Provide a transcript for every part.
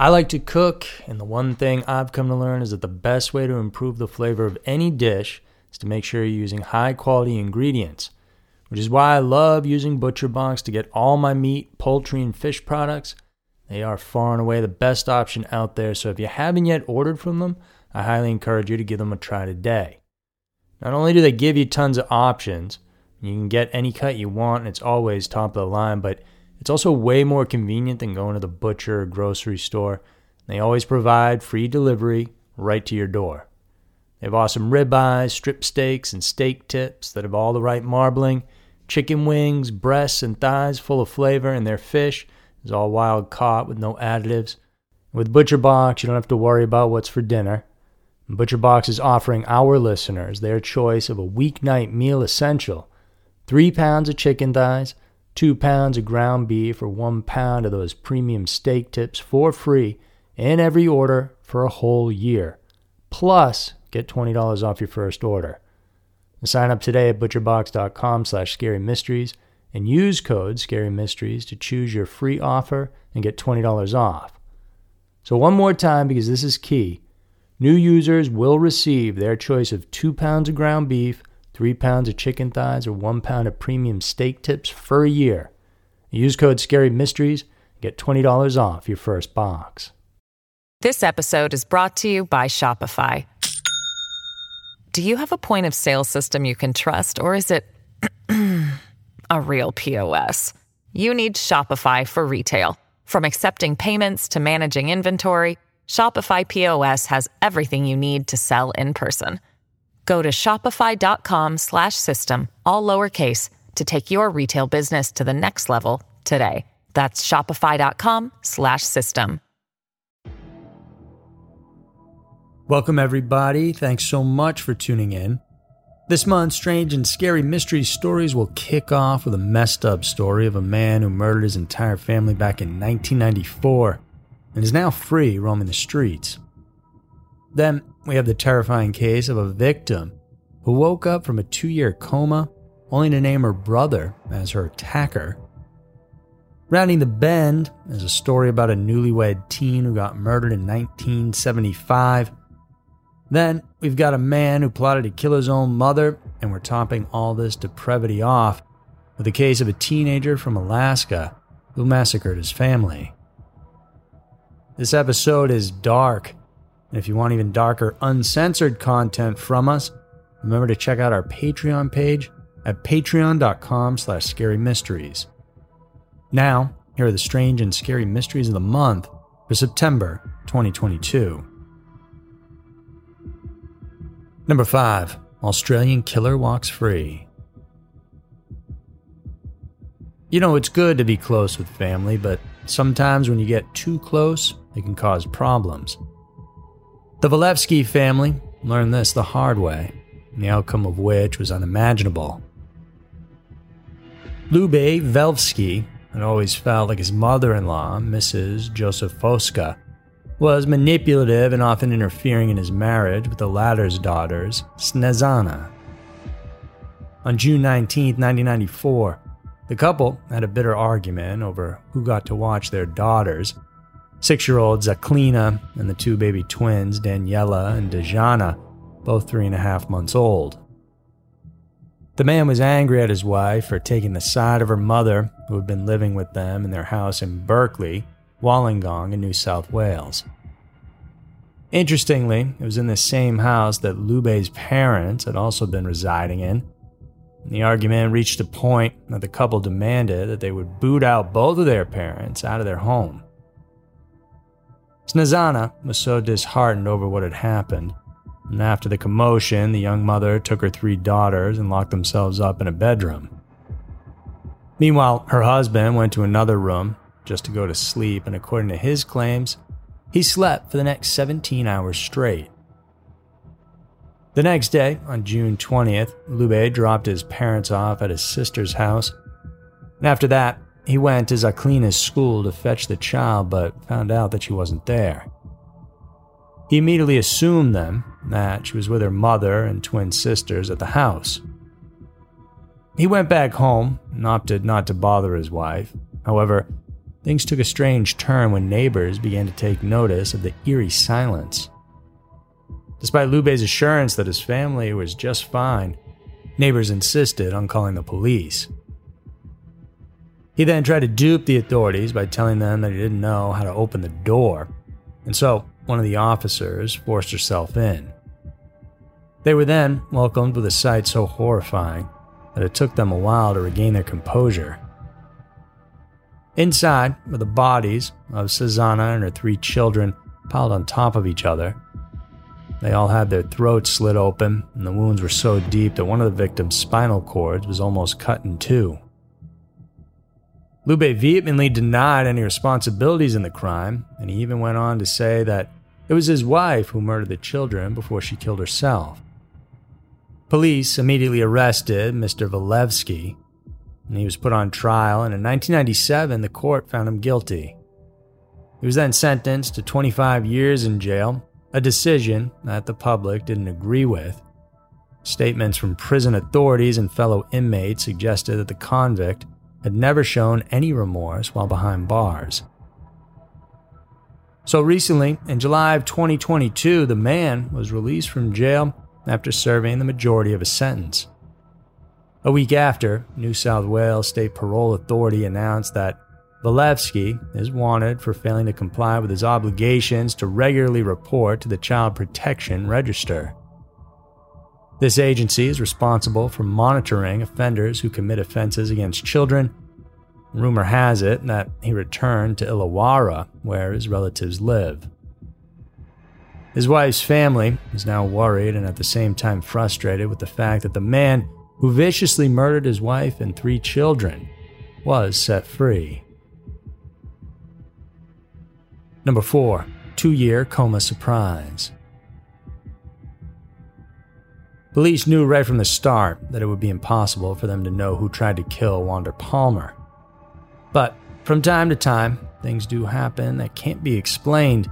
I like to cook, and the one thing I've come to learn is that the best way to improve the flavor of any dish is to make sure you're using high-quality ingredients, which is why I love using ButcherBox to get all my meat, poultry, and fish products. They are far and away the best option out there, so if you haven't yet ordered from them, I highly encourage you to give them a try today. Not only do they give you tons of options, you can get any cut you want, and it's always top of the line, but it's also way more convenient than going to the butcher or grocery store. They always provide free delivery right to your door. They have awesome ribeyes, strip steaks, and steak tips that have all the right marbling, chicken wings, breasts, and thighs full of flavor, and their fish is all wild caught with no additives. With ButcherBox, you don't have to worry about what's for dinner. ButcherBox is offering our listeners their choice of a weeknight meal essential: 3 pounds of chicken thighs, 2 pounds of ground beef, or 1 pound of those premium steak tips for free in every order for a whole year. Plus, get $20 off your first order. Sign up today at butcherbox.com/scarymysteries. and use code SCARYMYSTERIES to choose your free offer and get $20 off. So one more time, because this is key. New users will receive their choice of 2 pounds of ground beef, 3 pounds of chicken thighs, or 1 pound of premium steak tips per year. Use code SCARYMYSTERIES and get $20 off your first box. This episode is brought to you by Shopify. Do you have a point of sale system you can trust, or is it a real POS? You need Shopify for retail. From accepting payments to managing inventory, Shopify POS has everything you need to sell in person. Go to shopify.com/system, all lowercase, to take your retail business to the next level today. That's shopify.com/system. Welcome, everybody. Thanks so much for tuning in. This month's Strange and Scary Mystery Stories will kick off with a messed up story of a man who murdered his entire family back in 1994 and is now free roaming the streets. Then we have the terrifying case of a victim who woke up from a 2-year coma only to name her brother as her attacker. Rounding the bend is a story about a newlywed teen who got murdered in 1975. Then we've got a man who plotted to kill his own mother, and we're topping all this depravity off with the case of a teenager from Alaska who massacred his family. This episode is dark, and if you want even darker, uncensored content from us, remember to check out our Patreon page at patreon.com/scarymysteries. Now, here are the strange and scary mysteries of the month for September 2022. Number 5. Australian Killer Walks Free. You know, it's good to be close with family, but sometimes when you get too close, it can cause problems. The Velevsky family learned this the hard way, and the outcome of which was unimaginable. Lube Velevsky had always felt like his mother-in-law, Mrs. Josefoska, was manipulative and often interfering in his marriage with the latter's daughters, Snezana. On June 19, 1994, the couple had a bitter argument over who got to watch their daughters, 6-year-old Zaklina and the two baby twins, Daniela and Dejana, both 3.5 months old. The man was angry at his wife for taking the side of her mother, who had been living with them in their house in Berkeley, Wollongong in New South Wales. Interestingly, it was in the same house that Lube's parents had also been residing in. The argument reached a point that the couple demanded that they would boot out both of their parents out of their home. Snezana was so disheartened over what had happened, and after the commotion, the young mother took her 3 daughters and locked themselves up in a bedroom. Meanwhile, her husband went to another room just to go to sleep, and according to his claims, he slept for the next 17 hours straight. The next day, on June 20th, Lube dropped his parents off at his sister's house, and after that, he went to Zaklina's school to fetch the child, but found out that she wasn't there. He immediately assumed then that she was with her mother and twin sisters at the house. He went back home and opted not to bother his wife. However, Things took a strange turn when neighbors began to take notice of the eerie silence. Despite Lube's assurance that his family was just fine, neighbors insisted on calling the police. He then tried to dupe the authorities by telling them that he didn't know how to open the door, and so one of the officers forced herself in. They were then welcomed with a sight so horrifying that it took them a while to regain their composure. Inside were the bodies of Snezana and her three children piled on top of each other. They all had their throats slit open, and the wounds were so deep that one of the victim's spinal cords was almost cut in two. Lube vehemently denied any responsibilities in the crime, and he even went on to say that it was his wife who murdered the children before she killed herself. Police immediately arrested Mr. Velevsky, and he was put on trial, and in 1997 the court found him guilty. He was then sentenced to 25 years in jail, a decision that the public didn't agree with. Statements from prison authorities and fellow inmates suggested that the convict had never shown any remorse while behind bars. So recently, in July of 2022, the man was released from jail after serving the majority of his sentence. A week after, New South Wales State Parole Authority announced that Velevsky is wanted for failing to comply with his obligations to regularly report to the Child Protection Register. This agency is responsible for monitoring offenders who commit offenses against children. Rumor has it that he returned to Illawarra, where his relatives live. His wife's family is now worried and at the same time frustrated with the fact that the man who viciously murdered his wife and three children was set free. Number 4. 2-year coma surprise. Police knew right from the start that it would be impossible for them to know who tried to kill Wanda Palmer. But from time to time, things do happen that can't be explained,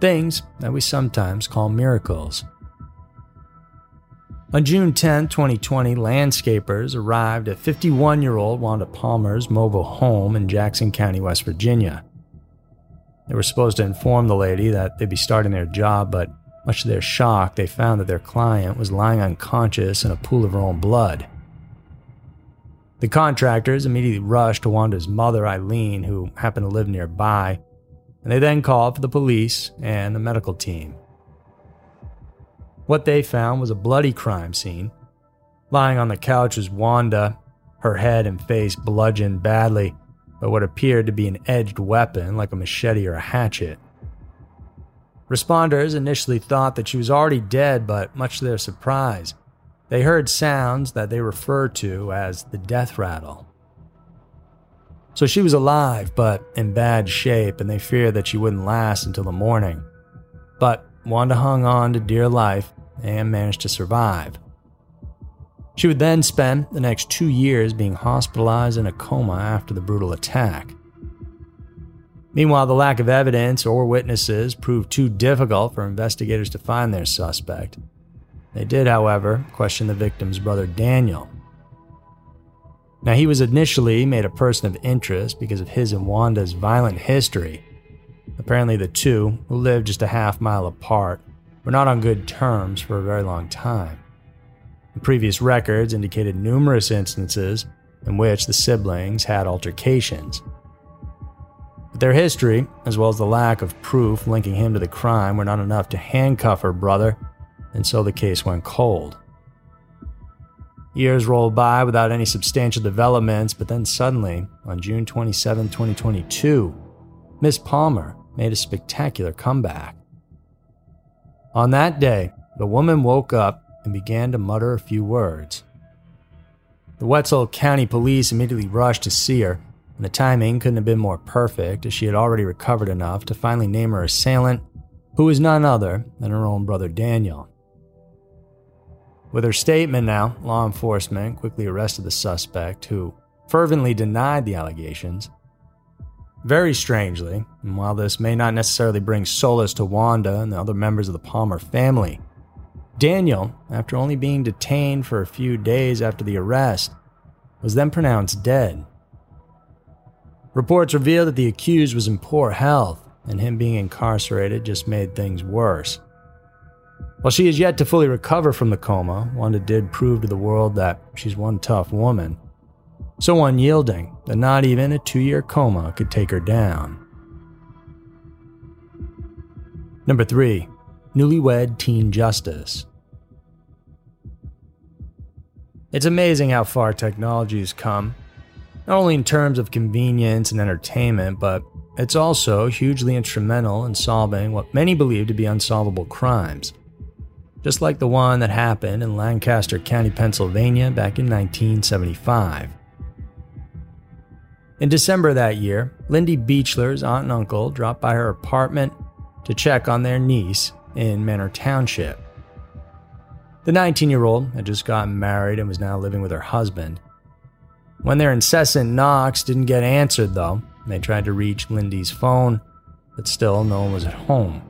things that we sometimes call miracles. On June 10, 2020, landscapers arrived at 51-year-old Wanda Palmer's mobile home in Jackson County, West Virginia. They were supposed to inform the lady that they'd be starting their job, but much to their shock, they found that their client was lying unconscious in a pool of her own blood. The contractors immediately rushed to Wanda's mother, Eileen, who happened to live nearby, and they then called for the police and the medical team. What they found was a bloody crime scene. Lying on the couch was Wanda, her head and face bludgeoned badly by what appeared to be an edged weapon like a machete or a hatchet. Responders initially thought that she was already dead, but much to their surprise, they heard sounds that they referred to as the death rattle. So she was alive, but in bad shape, and they feared that she wouldn't last until the morning. But Wanda hung on to dear life and managed to survive. She would then spend the next 2 years being hospitalized in a coma after the brutal attack. Meanwhile, the lack of evidence or witnesses proved too difficult for investigators to find their suspect. They did, however, question the victim's brother, Daniel. Now, he was initially made a person of interest because of his and Wanda's violent history. Apparently, the two, who lived just a half mile apart, were not on good terms for a very long time. The previous records indicated numerous instances in which the siblings had altercations. Their history, as well as the lack of proof linking him to the crime, were not enough to handcuff her brother, and so the case went cold. Years rolled by without any substantial developments, but then suddenly, on June 27, 2022, Miss Palmer made a spectacular comeback. On that day, the woman woke up and began to mutter a few words. The Wetzel County police immediately rushed to see her, and the timing couldn't have been more perfect, as she had already recovered enough to finally name her assailant, who was none other than her own brother Daniel. With her statement now, law enforcement quickly arrested the suspect, who fervently denied the allegations. Very strangely, and while this may not necessarily bring solace to Wanda and the other members of the Palmer family, Daniel, after only being detained for a few days after the arrest, was then pronounced dead. Reports revealed that the accused was in poor health, and him being incarcerated just made things worse. While she is yet to fully recover from the coma, Wanda did prove to the world that she's one tough woman. So unyielding that not even a 2-year coma could take her down. Number 3. Newlywed Teen Justice. It's amazing how far technology has come, not only in terms of convenience and entertainment, but it's also hugely instrumental in solving what many believe to be unsolvable crimes. Just like the one that happened in Lancaster County, Pennsylvania back in 1975. In December that year, Lindy Beechler's aunt and uncle dropped by her apartment to check on their niece in Manor Township. The 19-year-old had just gotten married and was now living with her husband. When their incessant knocks didn't get answered, though, they tried to reach Lindy's phone, but still no one was at home.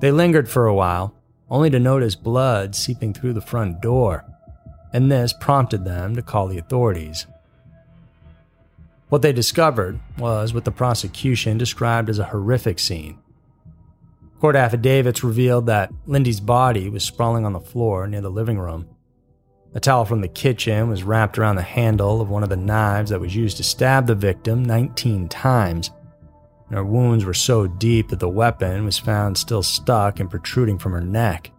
They lingered for a while, only to notice blood seeping through the front door, and this prompted them to call the authorities. What they discovered was what the prosecution described as a horrific scene. Court affidavits revealed that Lindy's body was sprawling on the floor near the living room. A towel from the kitchen was wrapped around the handle of one of the knives that was used to stab the victim 19 times, and her wounds were so deep that the weapon was found still stuck and protruding from her neck.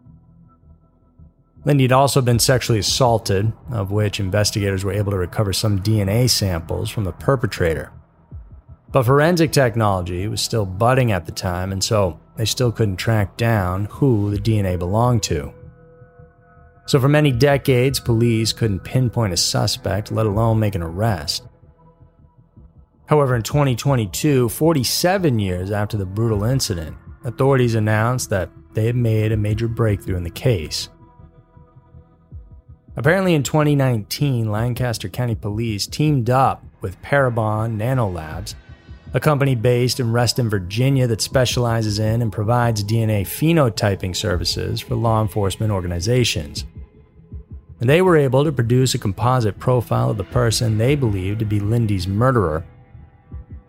Lindy had also been sexually assaulted, of which investigators were able to recover some DNA samples from the perpetrator. But forensic technology was still budding at the time, and so they still couldn't track down who the DNA belonged to. So for many decades, police couldn't pinpoint a suspect, let alone make an arrest. However, in 2022, 47 years after the brutal incident, authorities announced that they had made a major breakthrough in the case. Apparently in 2019, Lancaster County Police teamed up with Parabon NanoLabs, a company based in Reston, Virginia that specializes in and provides DNA phenotyping services for law enforcement organizations. And they were able to produce a composite profile of the person they believed to be Lindy's murderer.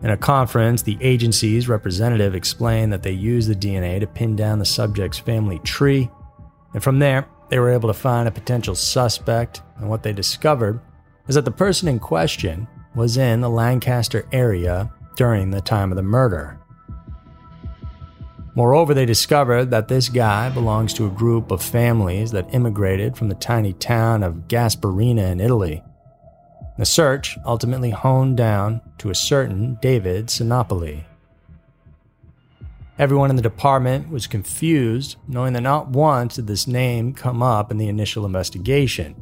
In a conference, the agency's representative explained that they used the DNA to pin down the subject's family tree, and from there, they were able to find a potential suspect, and what they discovered is that the person in question was in the Lancaster area during the time of the murder. Moreover, they discovered that this guy belongs to a group of families that immigrated from the tiny town of Gasparina in Italy. The search ultimately honed down to a certain David Sinopoli. Everyone in the department was confused, knowing that not once did this name come up in the initial investigation.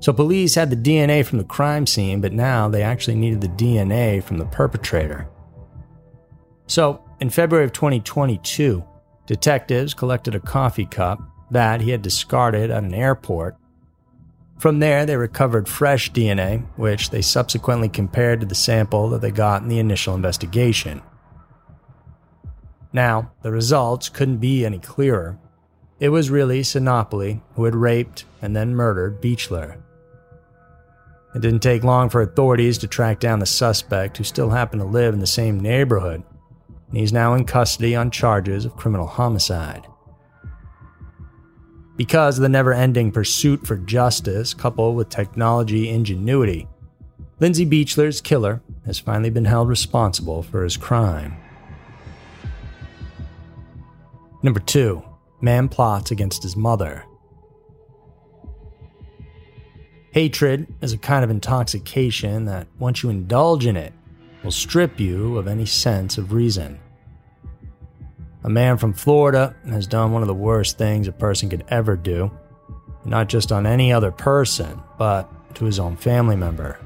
So police had the DNA from the crime scene, but now they actually needed the DNA from the perpetrator. So, in February of 2022, detectives collected a coffee cup that he had discarded at an airport. From there, they recovered fresh DNA, which they subsequently compared to the sample that they got in the initial investigation. Now, the results couldn't be any clearer. It was really Sinopoli who had raped and then murdered Beechler. It didn't take long for authorities to track down the suspect, who still happened to live in the same neighborhood, and he's now in custody on charges of criminal homicide. Because of the never-ending pursuit for justice, coupled with technology ingenuity, Lindsay Beechler's killer has finally been held responsible for his crime. Number 2. Man plots against his mother. Hatred is a kind of intoxication that, once you indulge in it, will strip you of any sense of reason. A man from Florida has done one of the worst things a person could ever do, not just on any other person, but to his own family member.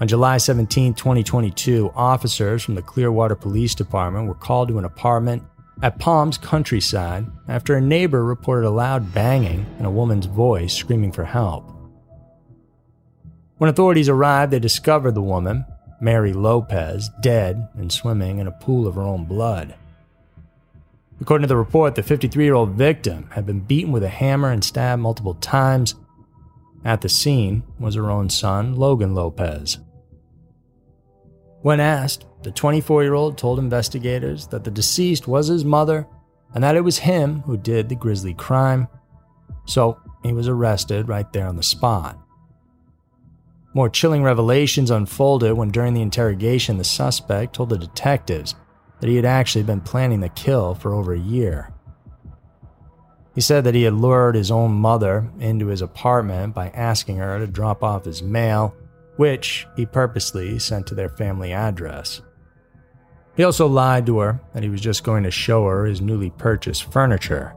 On July 17, 2022, officers from the Clearwater Police Department were called to an apartment at Palms Countryside after a neighbor reported a loud banging and a woman's voice screaming for help. When authorities arrived, they discovered the woman, Mary Lopez, dead and swimming in a pool of her own blood. According to the report, the 53-year-old victim had been beaten with a hammer and stabbed multiple times. At the scene was her own son, Logan Lopez. When asked, the 24-year-old told investigators that the deceased was his mother and that it was him who did the grisly crime. So he was arrested right there on the spot. More chilling revelations unfolded when during the interrogation the suspect told the detectives that he had actually been planning the kill for over a year. He said that he had lured his own mother into his apartment by asking her to drop off his mail, which he purposely sent to their family address. He also lied to her that he was just going to show her his newly purchased furniture.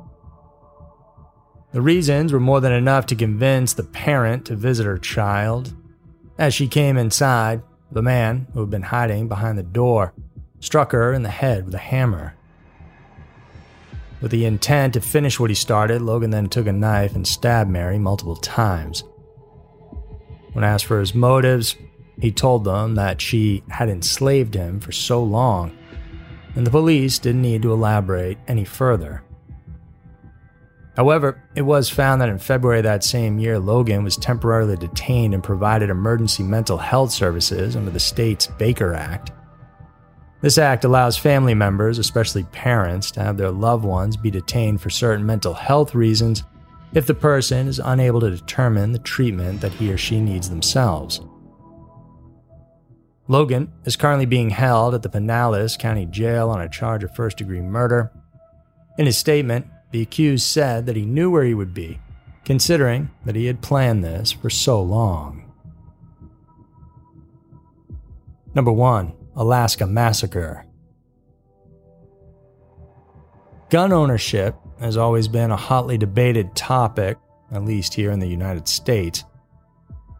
The reasons were more than enough to convince the parent to visit her child. As she came inside, the man, who had been hiding behind the door, struck her in the head with a hammer. With the intent to finish what he started, Logan then took a knife and stabbed Mary multiple times. When asked for his motives, he told them that she had enslaved him for so long, and the police didn't need to elaborate any further. However, it was found that in February that same year, Logan was temporarily detained and provided emergency mental health services under the state's Baker Act. This act allows family members, especially parents, to have their loved ones be detained for certain mental health reasons if the person is unable to determine the treatment that he or she needs themselves. Logan is currently being held at the Pinellas County Jail on a charge of first-degree murder. In his statement, the accused said that he knew where he would be, considering that he had planned this for so long. Number 1. Alaska Massacre. Gun ownership has always been a hotly debated topic, at least here in the United States.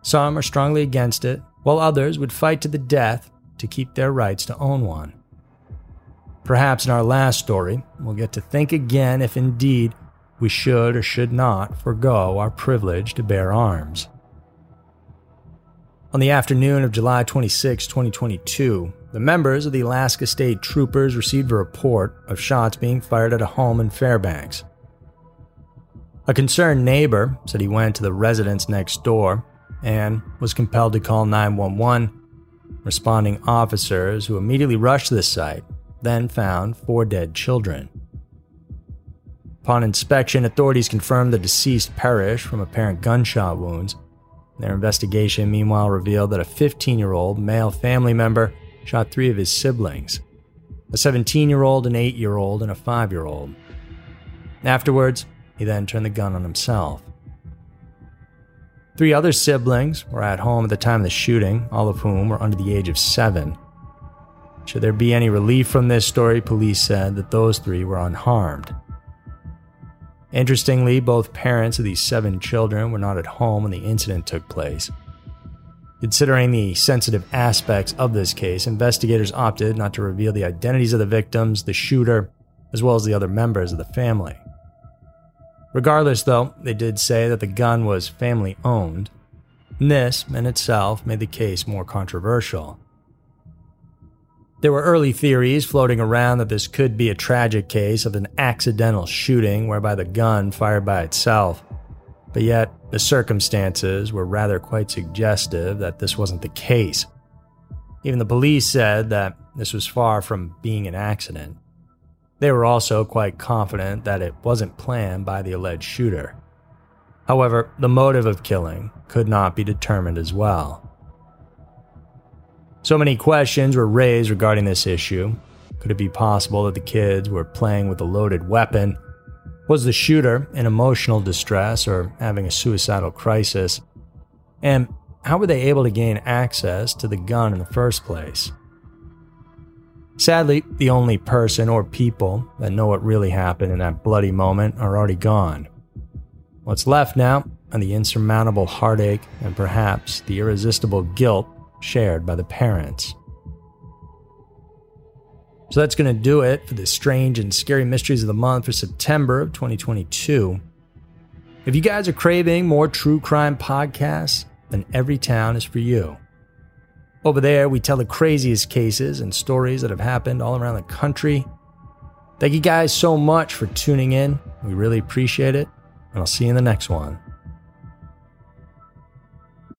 Some are strongly against it, while others would fight to the death to keep their rights to own one. Perhaps in our last story, we'll get to think again if indeed we should or should not forgo our privilege to bear arms. On the afternoon of July 26, 2022, the members of the Alaska State Troopers received a report of shots being fired at a home in Fairbanks. A concerned neighbor said he went to the residence next door and was compelled to call 911, responding officers who immediately rushed to the site, then found 4 dead children. Upon inspection, authorities confirmed the deceased perished from apparent gunshot wounds. Their investigation, meanwhile, revealed that a 15-year-old male family member shot 3 of his siblings, a 17-year-old, an 8-year-old, and a 5-year-old. Afterwards, he then turned the gun on himself. 3 other siblings were at home at the time of the shooting, all of whom were under the age of 7. Should there be any relief from this story, police said that those 3 were unharmed. Interestingly, both parents of these 7 children were not at home when the incident took place. Considering the sensitive aspects of this case, investigators opted not to reveal the identities of the victims, the shooter, as well as the other members of the family. Regardless, though, they did say that the gun was family-owned. This, in itself, made the case more controversial. There were early theories floating around that this could be a tragic case of an accidental shooting whereby the gun fired by itself, but yet the circumstances were rather quite suggestive that this wasn't the case. Even the police said that this was far from being an accident. They were also quite confident that it wasn't planned by the alleged shooter. However, the motive of killing could not be determined as well. So many questions were raised regarding this issue. Could it be possible that the kids were playing with a loaded weapon? Was the shooter in emotional distress or having a suicidal crisis? And how were they able to gain access to the gun in the first place? Sadly, the only person or people that know what really happened in that bloody moment are already gone. What's left now are the insurmountable heartache and perhaps the irresistible guilt shared by the parents. So that's going to do it for the strange and scary mysteries of the month for September of 2022. If you guys are craving more true crime podcasts, then Every Town is for you. Over there, we tell the craziest cases and stories that have happened all around the country. Thank you guys so much for tuning in. We really appreciate it, and I'll see you in the next one.